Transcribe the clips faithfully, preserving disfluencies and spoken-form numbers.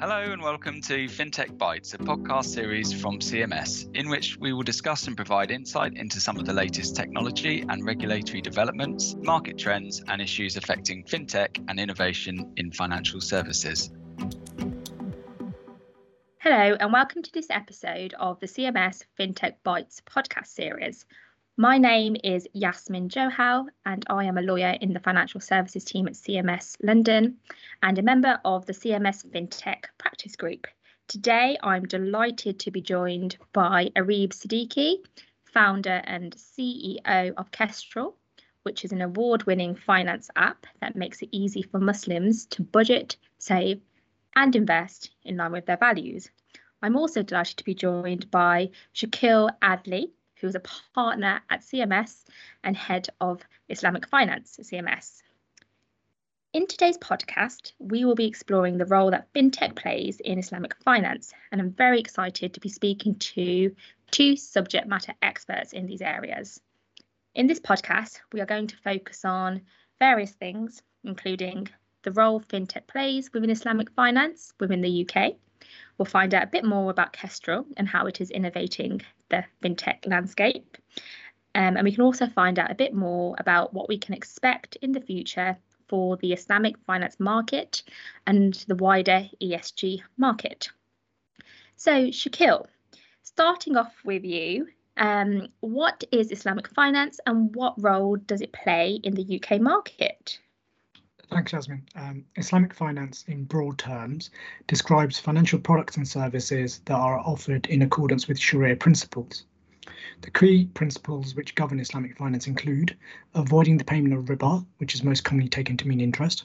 Hello and welcome to FinTech Bites, a podcast series from C M S, in which we will discuss and provide insight into some of the latest technology and regulatory developments, market trends, and issues affecting FinTech and innovation in financial services. Hello and welcome to this episode of the C M S FinTech Bites podcast series. My name is Yasmin Johal and I am a lawyer in the financial services team at C M S London and a member of the C M S FinTech practice group. Today, I'm delighted to be joined by Areeb Siddiqui, founder and C E O of Kestrel, which is an award-winning finance app that makes it easy for Muslims to budget, save and invest in line with their values. I'm also delighted to be joined by Shakeel Adli, who is a partner at C M S and head of Islamic Finance at C M S. In today's podcast, we will be exploring the role that fintech plays in Islamic finance, and I'm very excited to be speaking to two subject matter experts in these areas. In this podcast, we are going to focus on various things, including the role fintech plays within Islamic finance within the U K. We'll find out a bit more about Kestrel and how it is innovating the fintech landscape. Um, and we can also find out a bit more about what we can expect in the future for the Islamic finance market and the wider E S G market. So, Shakeel, starting off with you, um, what is Islamic finance and what role does it play in the U K market? Thanks, Yasmin. Um, Islamic finance, in broad terms, describes financial products and services that are offered in accordance with Sharia principles. The key principles which govern Islamic finance include avoiding the payment of riba, which is most commonly taken to mean interest,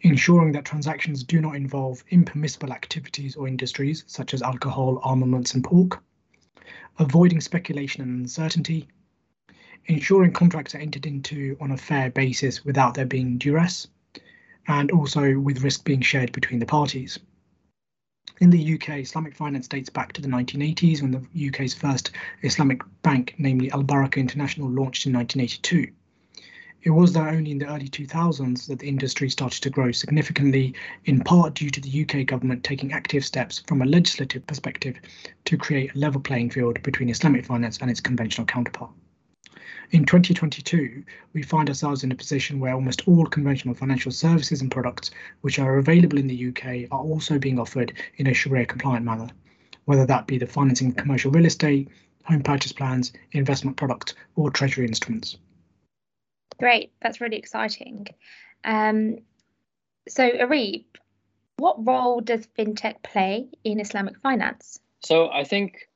ensuring that transactions do not involve impermissible activities or industries such as alcohol, armaments and pork, avoiding speculation and uncertainty, ensuring contracts are entered into on a fair basis without there being duress, and also with risk being shared between the parties. In the U K, Islamic finance dates back to the nineteen eighties when the U K's first Islamic bank, namely Al-Baraka International, launched in nineteen eighty-two. It was though only in the early two thousands that the industry started to grow significantly, in part due to the U K government taking active steps from a legislative perspective to create a level playing field between Islamic finance and its conventional counterpart. In twenty twenty-two, we find ourselves in a position where almost all conventional financial services and products which are available in the U K are also being offered in a Sharia-compliant manner, whether that be the financing of commercial real estate, home purchase plans, investment products, or treasury instruments. Great, that's really exciting. Um, so, Areeb, what role does fintech play in Islamic finance? So, I think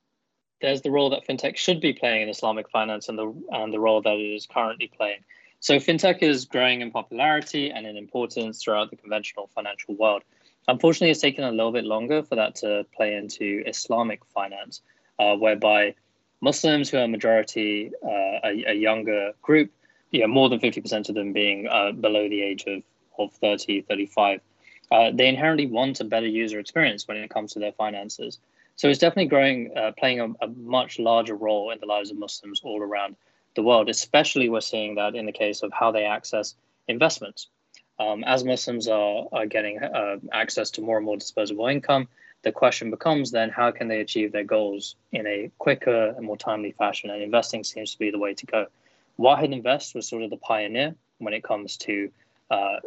there's the role that fintech should be playing in Islamic finance and the and the role that it is currently playing. So fintech is growing in popularity and in importance throughout the conventional financial world. Unfortunately, it's taken a little bit longer for that to play into Islamic finance, uh, whereby Muslims, who are a majority, uh, a, a younger group, yeah, more than fifty percent of them being uh, below the age of, of thirty, thirty-five, uh, they inherently want a better user experience when it comes to their finances. So it's definitely growing, uh, playing a, a much larger role in the lives of Muslims all around the world, especially we're seeing that in the case of how they access investments. Um, as Muslims are, are getting uh, access to more and more disposable income, the question becomes then, how can they achieve their goals in a quicker and more timely fashion? And investing seems to be the way to go. Wahed Invest was sort of the pioneer when it comes to uh,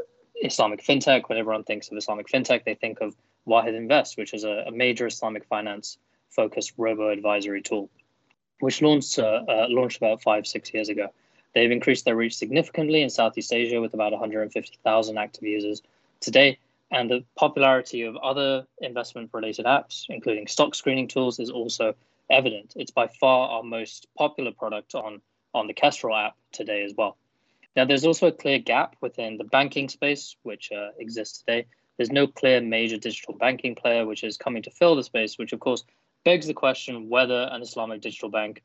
Islamic fintech. When everyone thinks of Islamic fintech, they think of Wahed Invest, which is a, a major Islamic finance-focused robo-advisory tool, which launched uh, uh, launched about five, six years ago. They've increased their reach significantly in Southeast Asia with about one hundred fifty thousand active users today, and the popularity of other investment-related apps, including stock screening tools, is also evident. It's by far our most popular product on, on the Kestrel app today as well. Now, there's also a clear gap within the banking space, which uh, exists today. There's no clear major digital banking player which is coming to fill the space, which of course begs the question whether an Islamic digital bank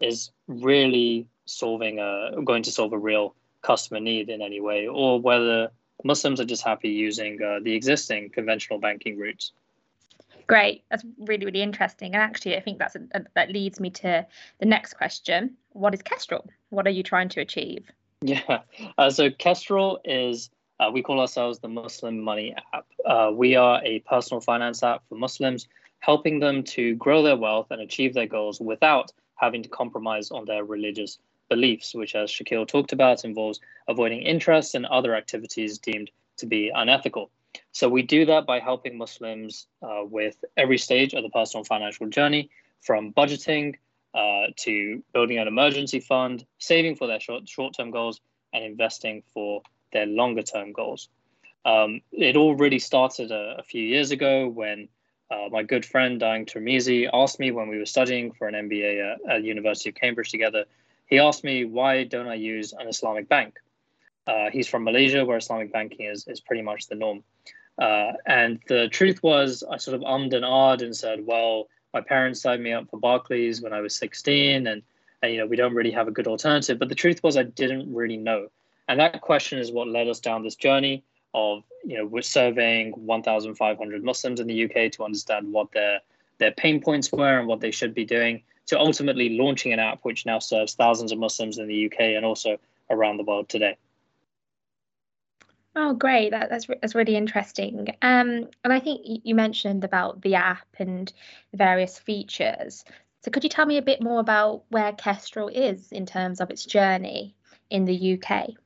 is really solving a, going to solve a real customer need in any way, or whether Muslims are just happy using uh, the existing conventional banking routes. Great. That's really, really interesting. And actually, I think that's a, a, that leads me to the next question. What is Kestrel? What are you trying to achieve? Yeah, uh, so Kestrel is Uh, we call ourselves the Muslim Money App. Uh, we are a personal finance app for Muslims, helping them to grow their wealth and achieve their goals without having to compromise on their religious beliefs, which, as Shakeel talked about, involves avoiding interests and other activities deemed to be unethical. So we do that by helping Muslims uh, with every stage of the personal financial journey, from budgeting uh, to building an emergency fund, saving for their short, short-term goals, and investing for their longer-term goals. Um, it all really started a, a few years ago when uh, my good friend Dayang Tremizi asked me, when we were studying for an M B A at, at University of Cambridge together, he asked me, why don't I use an Islamic bank? Uh, he's from Malaysia, where Islamic banking is, is pretty much the norm. Uh, and the truth was, I sort of ummed and ahed and said, well, my parents signed me up for Barclays when I was sixteen, and, and you know, we don't really have a good alternative. But the truth was, I didn't really know. And that question is what led us down this journey of, you know, we're surveying one thousand five hundred Muslims in the U K to understand what their, their pain points were and what they should be doing, to ultimately launching an app which now serves thousands of Muslims in the U K and also around the world today. Oh, great. That, that's, that's really interesting. Um, and I think you mentioned about the app and the various features. So could you tell me a bit more about where Kestrel is in terms of its journey in the U K?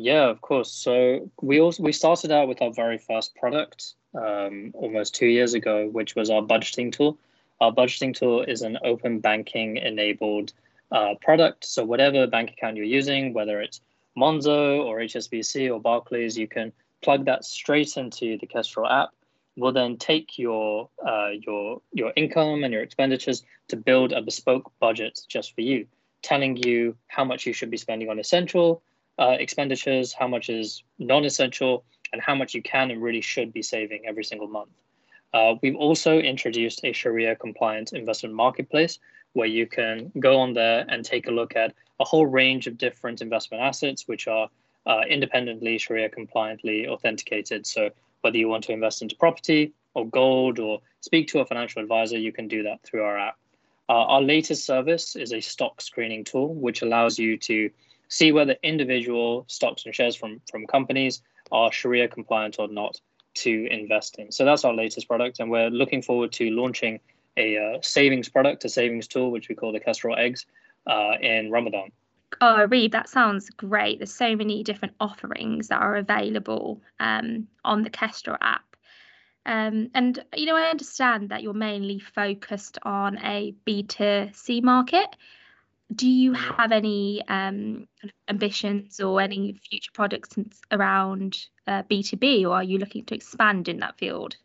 Yeah, of course. So we also we started out with our very first product um, almost two years ago, which was our budgeting tool. Our budgeting tool is an open banking enabled uh, product. So whatever bank account you're using, whether it's Monzo or H S B C or Barclays, you can plug that straight into the Kestrel app. We'll then take your uh, your your income and your expenditures to build a bespoke budget just for you, telling you how much you should be spending on essential uh, expenditures, how much is non-essential, and how much you can and really should be saving every single month. Uh, we've also introduced a Sharia compliant investment marketplace where you can go on there and take a look at a whole range of different investment assets, which are uh, independently Sharia compliantly authenticated. So whether you want to invest into property or gold or speak to a financial advisor, you can do that through our app. Uh, our latest service is a stock screening tool, which allows you to see whether individual stocks and shares from, from companies are Sharia compliant or not to invest in. So that's our latest product, and we're looking forward to launching a uh, savings product, a savings tool, which we call the Kestrel Eggs, uh, in Ramadan. Oh, Areeb, that sounds great. There's so many different offerings that are available um, on the Kestrel app. Um, and, you know, I understand that you're mainly focused on a B two C market. Do you have any um, ambitions or any future products around uh, B two B, or are you looking to expand in that field?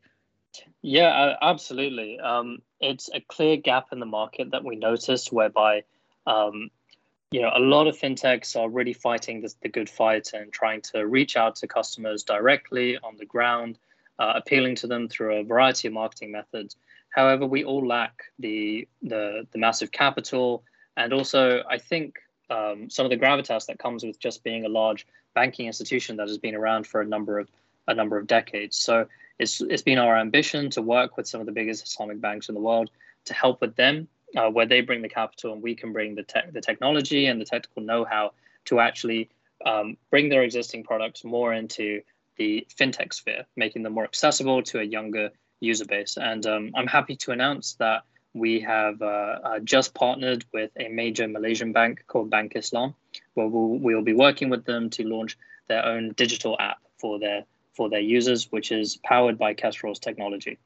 Yeah, absolutely. Um, it's a clear gap in the market that we noticed, whereby, um, you know, a lot of fintechs are really fighting this, the good fight, and trying to reach out to customers directly on the ground, uh, appealing to them through a variety of marketing methods. However, we all lack the the, the massive capital. And also, I think um, some of the gravitas that comes with just being a large banking institution that has been around for a number of a number of decades. So it's it's been our ambition to work with some of the biggest Islamic banks in the world to help with them, uh, where they bring the capital and we can bring the tech, the technology and the technical know-how to actually um, bring their existing products more into the fintech sphere, making them more accessible to a younger user base. And um, I'm happy to announce that we have uh, uh, just partnered with a major Malaysian bank called Bank Islam, where we'll, we'll be working with them to launch their own digital app for their for their users, which is powered by Kestrel's technology.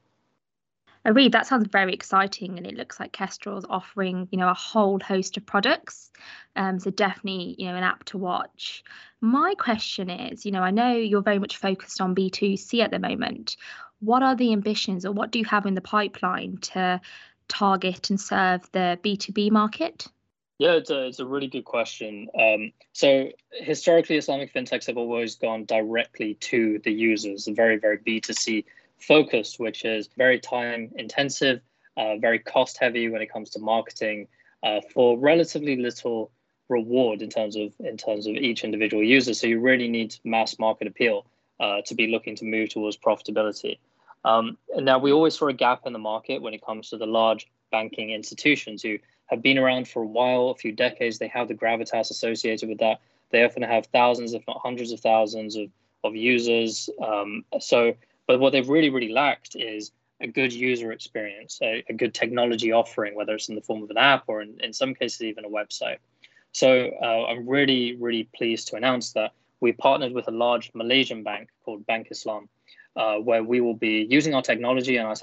Areeb, that sounds very exciting, and it looks like Kestrel's offering, you know, a whole host of products. Um, so definitely, you know, an app to watch. My question is, you know, I know you're very much focused on B two C at the moment. What are the ambitions, or what do you have in the pipeline to target and serve the B two B market? Yeah, it's a, it's a really good question. Um, so historically, Islamic fintechs have always gone directly to the users, very, very B two C focused, which is very time intensive, uh, very cost heavy when it comes to marketing, uh, for relatively little reward in terms of in terms of each individual user. So you really need mass market appeal uh, to be looking to move towards profitability. Um, and now we always saw a gap in the market when it comes to the large banking institutions who have been around for a while, a few decades. They have the gravitas associated with that. They often have thousands, if not hundreds of thousands of, of users. Um, so, but what they've really, really lacked is a good user experience, a, a good technology offering, whether it's in the form of an app or in, in some cases, even a website. So uh, I'm really, really pleased to announce that we partnered with a large Malaysian bank called Bank Islam, uh, where we will be using our technology and our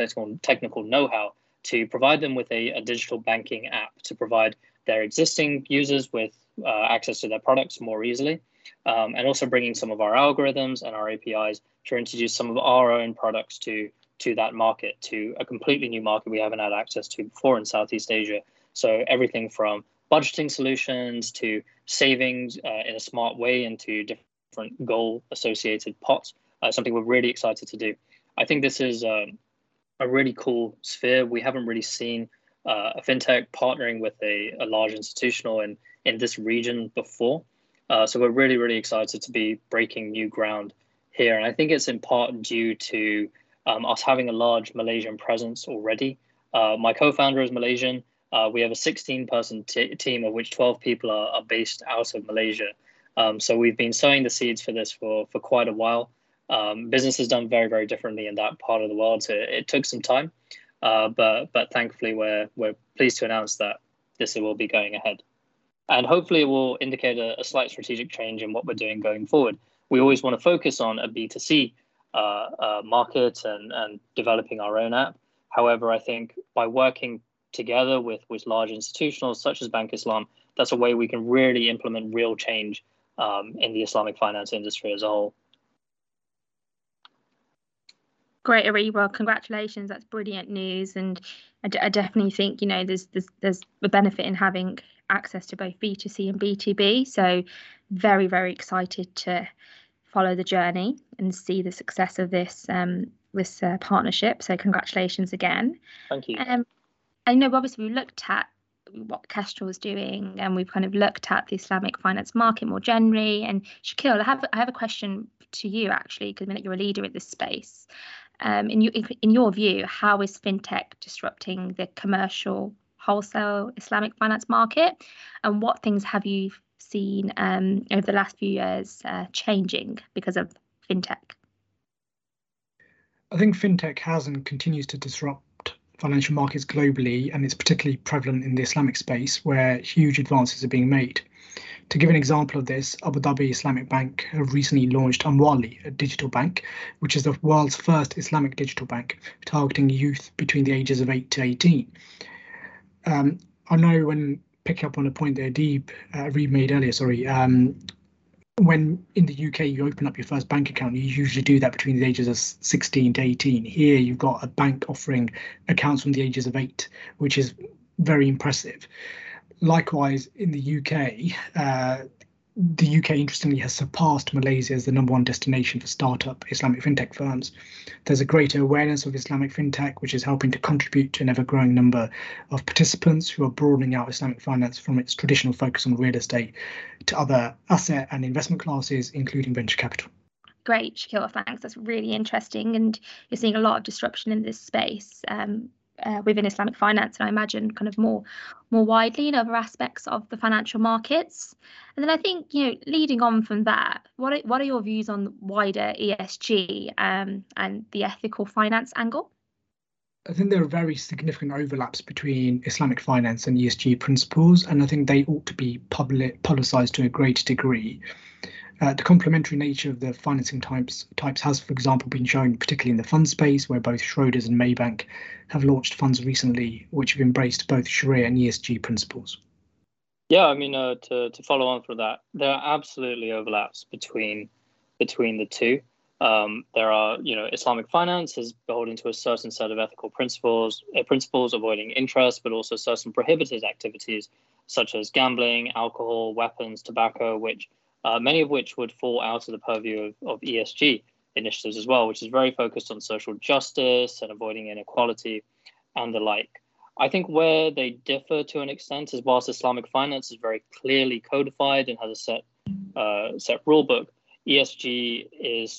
technical know-how to provide them with a, a digital banking app to provide their existing users with uh, access to their products more easily, um, and also bringing some of our algorithms and our A P Is to introduce some of our own products to, to that market, to a completely new market we haven't had access to before in Southeast Asia. So everything from budgeting solutions to savings uh, in a smart way into different goal-associated pots, uh, something we're really excited to do. I think this is um, a really cool sphere. We haven't really seen uh, a fintech partnering with a, a large institutional in, in this region before. Uh, so we're really, really excited to be breaking new ground here. And I think it's in part due to um, us having a large Malaysian presence already. Uh, my co-founder is Malaysian. Uh, we have a sixteen person team, of which twelve people are, are based out of Malaysia. Um, so we've been sowing the seeds for this for, for quite a while. Um, business is done very, very differently in that part of the world. So it took some time, uh, but but thankfully we're, we're pleased to announce that this will be going ahead. And hopefully it will indicate a, a slight strategic change in what we're doing going forward. We always want to focus on a B two C uh, uh, market and, and developing our own app. However, I think by working together with, with large institutionals such as Bank Islam, that's a way we can really implement real change um, in the Islamic finance industry as a whole. Great, Areeb. Well, congratulations. That's brilliant news, and I, d I definitely think you know there's there's there's a benefit in having access to both B two C and B two B. So, very very excited to follow the journey and see the success of this um this uh, partnership. So, congratulations again. Thank you. Um, I know obviously we looked at what Kestrel is doing, and we've kind of looked at the Islamic finance market more generally. And Shakeel, I have I have a question to you actually, because I mean, you're a leader in this space. Um, in, you, in your view, how is fintech disrupting the commercial wholesale Islamic finance market, and what things have you seen um, over the last few years uh, changing because of fintech? I think fintech has and continues to disrupt financial markets globally, and it's particularly prevalent in the Islamic space where huge advances are being made. To give an example of this, Abu Dhabi Islamic Bank have recently launched Amwali, a digital bank, which is the world's first Islamic digital bank, targeting youth between the ages of eight to eighteen. Um, I know when picking up on a point that Areeb uh, made earlier, sorry, um, when in the U K you open up your first bank account, you usually do that between the ages of sixteen to eighteen. Here you've got a bank offering accounts from the ages of eight, which is very impressive. Likewise, in the U K, uh, the U K interestingly has surpassed Malaysia as the number one destination for startup Islamic fintech firms. There's a greater awareness of Islamic fintech, which is helping to contribute to an ever-growing number of participants who are broadening out Islamic finance from its traditional focus on real estate to other asset and investment classes, including venture capital. Great, Shakeel, thanks. That's really interesting, and you're seeing a lot of disruption in this space. Um, Uh, within Islamic finance, and I imagine kind of more more widely in other aspects of the financial markets. And then I think, you know, leading on from that, what are, what are your views on the wider E S G um, and the ethical finance angle? I think there are very significant overlaps between Islamic finance and E S G principles, and I think they ought to be public publicised to a greater degree. Uh, the complementary nature of the financing types types has, for example, been shown particularly in the fund space, where both Schroders and Maybank have launched funds recently which have embraced both Sharia and E S G principles. Yeah, I mean, uh, to to follow on from that, there are absolutely overlaps between between the two. Um, there are, you know, Islamic finance is beholden to a certain set of ethical principles, uh, principles avoiding interest, but also certain prohibited activities such as gambling, alcohol, weapons, tobacco, which Uh, many of which would fall out of the purview of, of E S G initiatives as well, which is very focused on social justice and avoiding inequality and the like. I think where they differ to an extent is whilst Islamic finance is very clearly codified and has a set, uh, set rule book, E S G is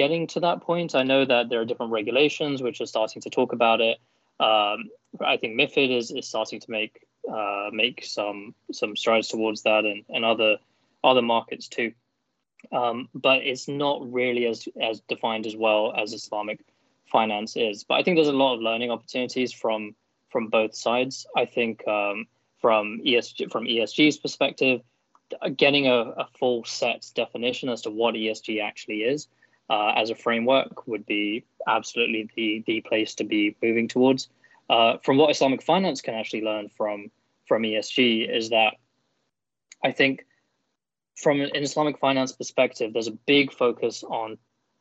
getting to that point. I know that there are different regulations which are starting to talk about it. Um, I think MIFID is, is starting to make uh, make some some strides towards that, and, and other other markets too. um, but it's not really as as defined as well as Islamic finance is. But I think there's a lot of learning opportunities from from both sides. I think um, from E S G, from E S G's perspective, getting a, a full set definition as to what E S G actually is uh, as a framework would be absolutely the the place to be moving towards. Uh, from what Islamic finance can actually learn from from E S G is that I think from an Islamic finance perspective, there's a big focus on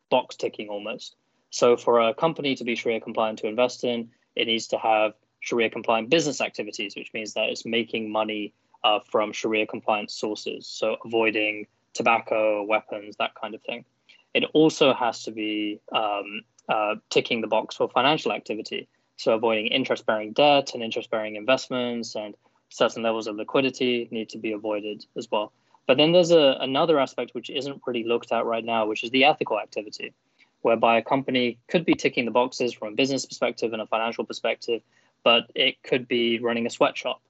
box ticking almost. So for a company to be Sharia compliant to invest in, it needs to have Sharia compliant business activities, which means that it's making money uh, from Sharia compliant sources. So avoiding tobacco, weapons, that kind of thing. It also has to be um, uh, ticking the box for financial activity. So avoiding interest-bearing debt and interest-bearing investments, and certain levels of liquidity need to be avoided as well. But then there's a, another aspect which isn't really looked at right now, which is the ethical activity, whereby a company could be ticking the boxes from a business perspective and a financial perspective, but it could be running a sweatshop,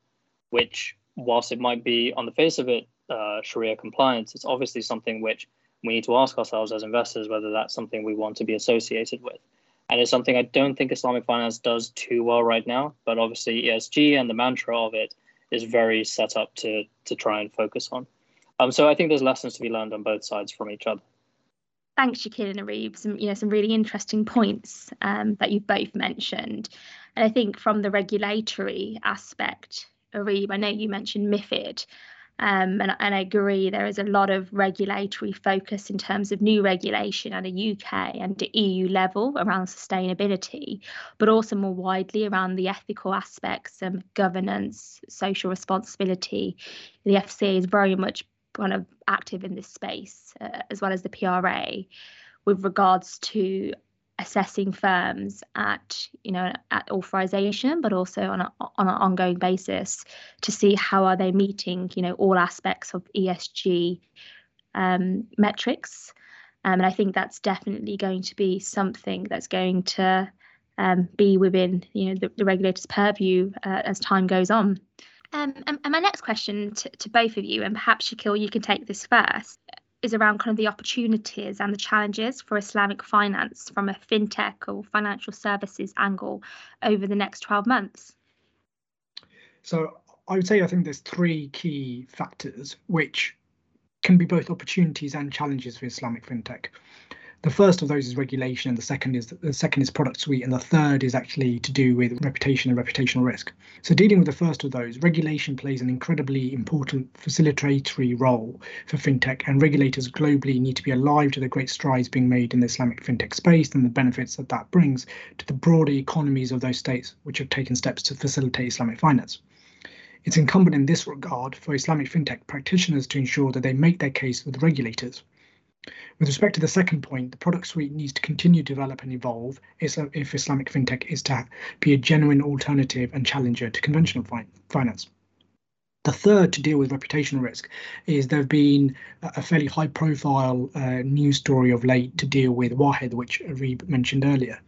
which whilst it might be on the face of it, uh, Sharia compliance, it's obviously something which we need to ask ourselves as investors whether that's something we want to be associated with. And it's something I don't think Islamic finance does too well right now, but obviously E S G and the mantra of it is very set up to to try and focus on. Um, so I think there's lessons to be learned on both sides from each other. Thanks, Shakeel and Areeb. Some, you know, some really interesting points um, that you've both mentioned. And I think from the regulatory aspect, Areeb, I know you mentioned MIFID, um, and, and I agree there is a lot of regulatory focus in terms of new regulation at a U K and the E U level around sustainability, but also more widely around the ethical aspects and um, governance, social responsibility. The F C A is very much kind of active in this space, uh, as well as the P R A, with regards to assessing firms at, you know, at authorization, but also on a, on an ongoing basis to see how are they meeting, you know, all aspects of E S G um, metrics. Um, and I think that's definitely going to be something that's going to um, be within, you know, the, the regulator's purview uh, as time goes on. Um, and my next question to, to both of you, and perhaps Shakeel, you can take this first, is around kind of the opportunities and the challenges for Islamic finance from a fintech or financial services angle over the next twelve months. So I would say I think there's three key factors which can be both opportunities and challenges for Islamic fintech. The first of those is regulation, and the second is the second is product suite, and the third is actually to do with reputation and reputational risk. So dealing with the first of those, regulation plays an incredibly important facilitatory role for fintech, and regulators globally need to be alive to the great strides being made in the Islamic fintech space and the benefits that that brings to the broader economies of those states which have taken steps to facilitate Islamic finance. It's incumbent in this regard for Islamic fintech practitioners to ensure that they make their case with regulators. With respect to the second point, the product suite needs to continue to develop and evolve if Islamic fintech is to be a genuine alternative and challenger to conventional finance. The third, to deal with reputational risk, is there have been a fairly high profile uh, news story of late to deal with Wahed, which Areeb mentioned earlier.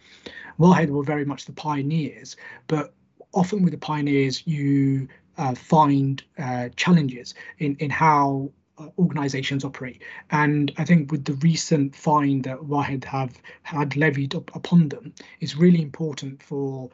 Wahed were very much the pioneers, but often with the pioneers you uh, find uh, challenges in, in how organizations operate, and I think with the recent fine that Wahed have had levied up upon them, it's really important for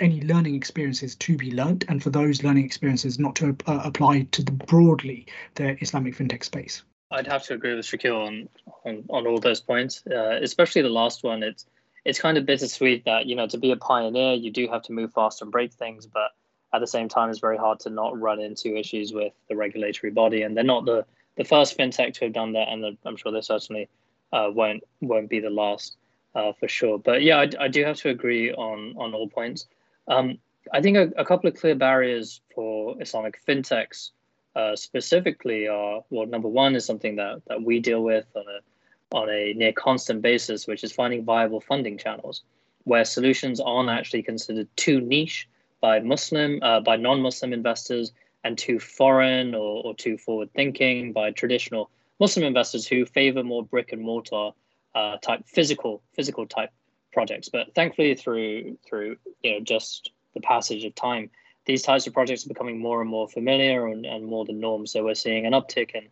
any learning experiences to be learnt, and for those learning experiences not to uh, apply to the broadly the Islamic fintech space. I'd have to agree with Shakeel on, on on all those points, uh, especially the last one. It's it's kind of bittersweet that, you know, to be a pioneer you do have to move fast and break things, but at the same time it's very hard to not run into issues with the regulatory body, and they're not the The first fintech to have done that, and the, I'm sure they certainly uh, won't won't be the last uh, for sure. But yeah, I, I do have to agree on on all points. Um, I think a, a couple of clear barriers for Islamic fintechs uh, specifically are, well, number one is something that that we deal with on a on a near constant basis, which is finding viable funding channels where solutions aren't actually considered too niche by Muslim uh, by non-Muslim investors, and too foreign or, or too forward-thinking by traditional Muslim investors who favour more brick and mortar uh, type physical physical type projects. But thankfully, through through you know just the passage of time, these types of projects are becoming more and more familiar and, and more the norm. So we're seeing an uptick in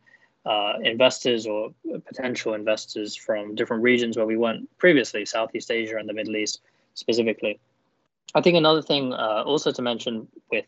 uh, investors or potential investors from different regions where we weren't previously, Southeast Asia and the Middle East specifically. I think another thing uh, also to mention with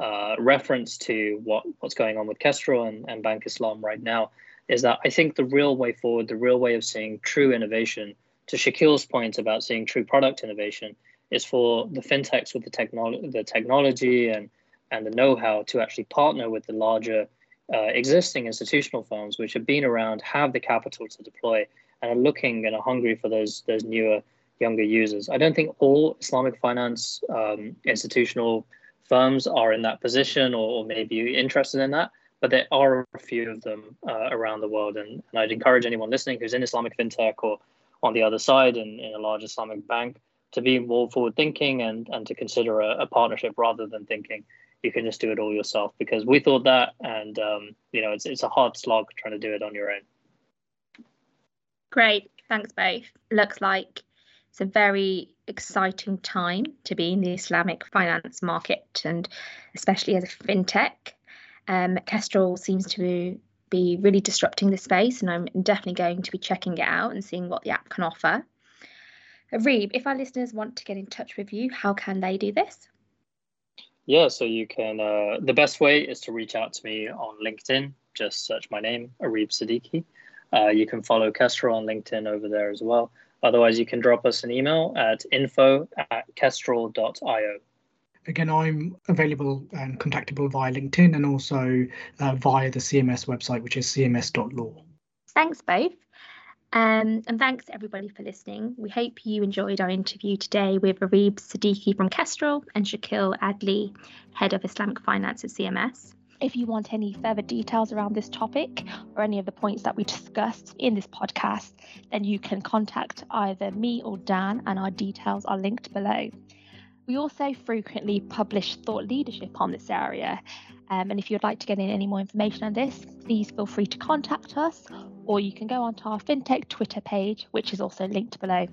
uh, reference to what, what's going on with Kestrel and, and Bank Islam right now is that I think the real way forward, the real way of seeing true innovation, to Shakeel's point about seeing true product innovation, is for the fintechs with the, technolo the technology and, and the know-how to actually partner with the larger uh, existing institutional firms which have been around, have the capital to deploy, and are looking and are hungry for those, those newer, younger users. I don't think all Islamic finance um, institutional firms are in that position or, or maybe interested in that, but there are a few of them uh, around the world. And, and I'd encourage anyone listening who's in Islamic fintech or on the other side in, in a large Islamic bank to be more forward thinking and, and to consider a, a partnership rather than thinking you can just do it all yourself, because we thought that, and um, you know, it's, it's a hard slog trying to do it on your own. Great, thanks both. Looks like it's a very exciting time to be in the Islamic finance market, and especially as a fintech. Um, Kestrel seems to be really disrupting the space, and I'm definitely going to be checking it out and seeing what the app can offer. Areeb, if our listeners want to get in touch with you, how can they do this? Yeah, so you can, uh, the best way is to reach out to me on LinkedIn. Just search my name, Areeb Siddiqui. Uh, you can follow Kestrel on LinkedIn over there as well. Otherwise, you can drop us an email at info at kestrel dot i o. Again, I'm available and contactable via LinkedIn and also uh, via the C M S website, which is c m s dot law. Thanks both. Um, and thanks everybody for listening. We hope you enjoyed our interview today with Areeb Siddiqui from Kestrel and Shakeel Adli, Head of Islamic Finance at C M S. If you want any further details around this topic or any of the points that we discussed in this podcast, then you can contact either me or Dan, and our details are linked below. We also frequently publish thought leadership on this area. Um, and if you'd like to get in any more information on this, please feel free to contact us, or you can go onto our FinTech Twitter page, which is also linked below.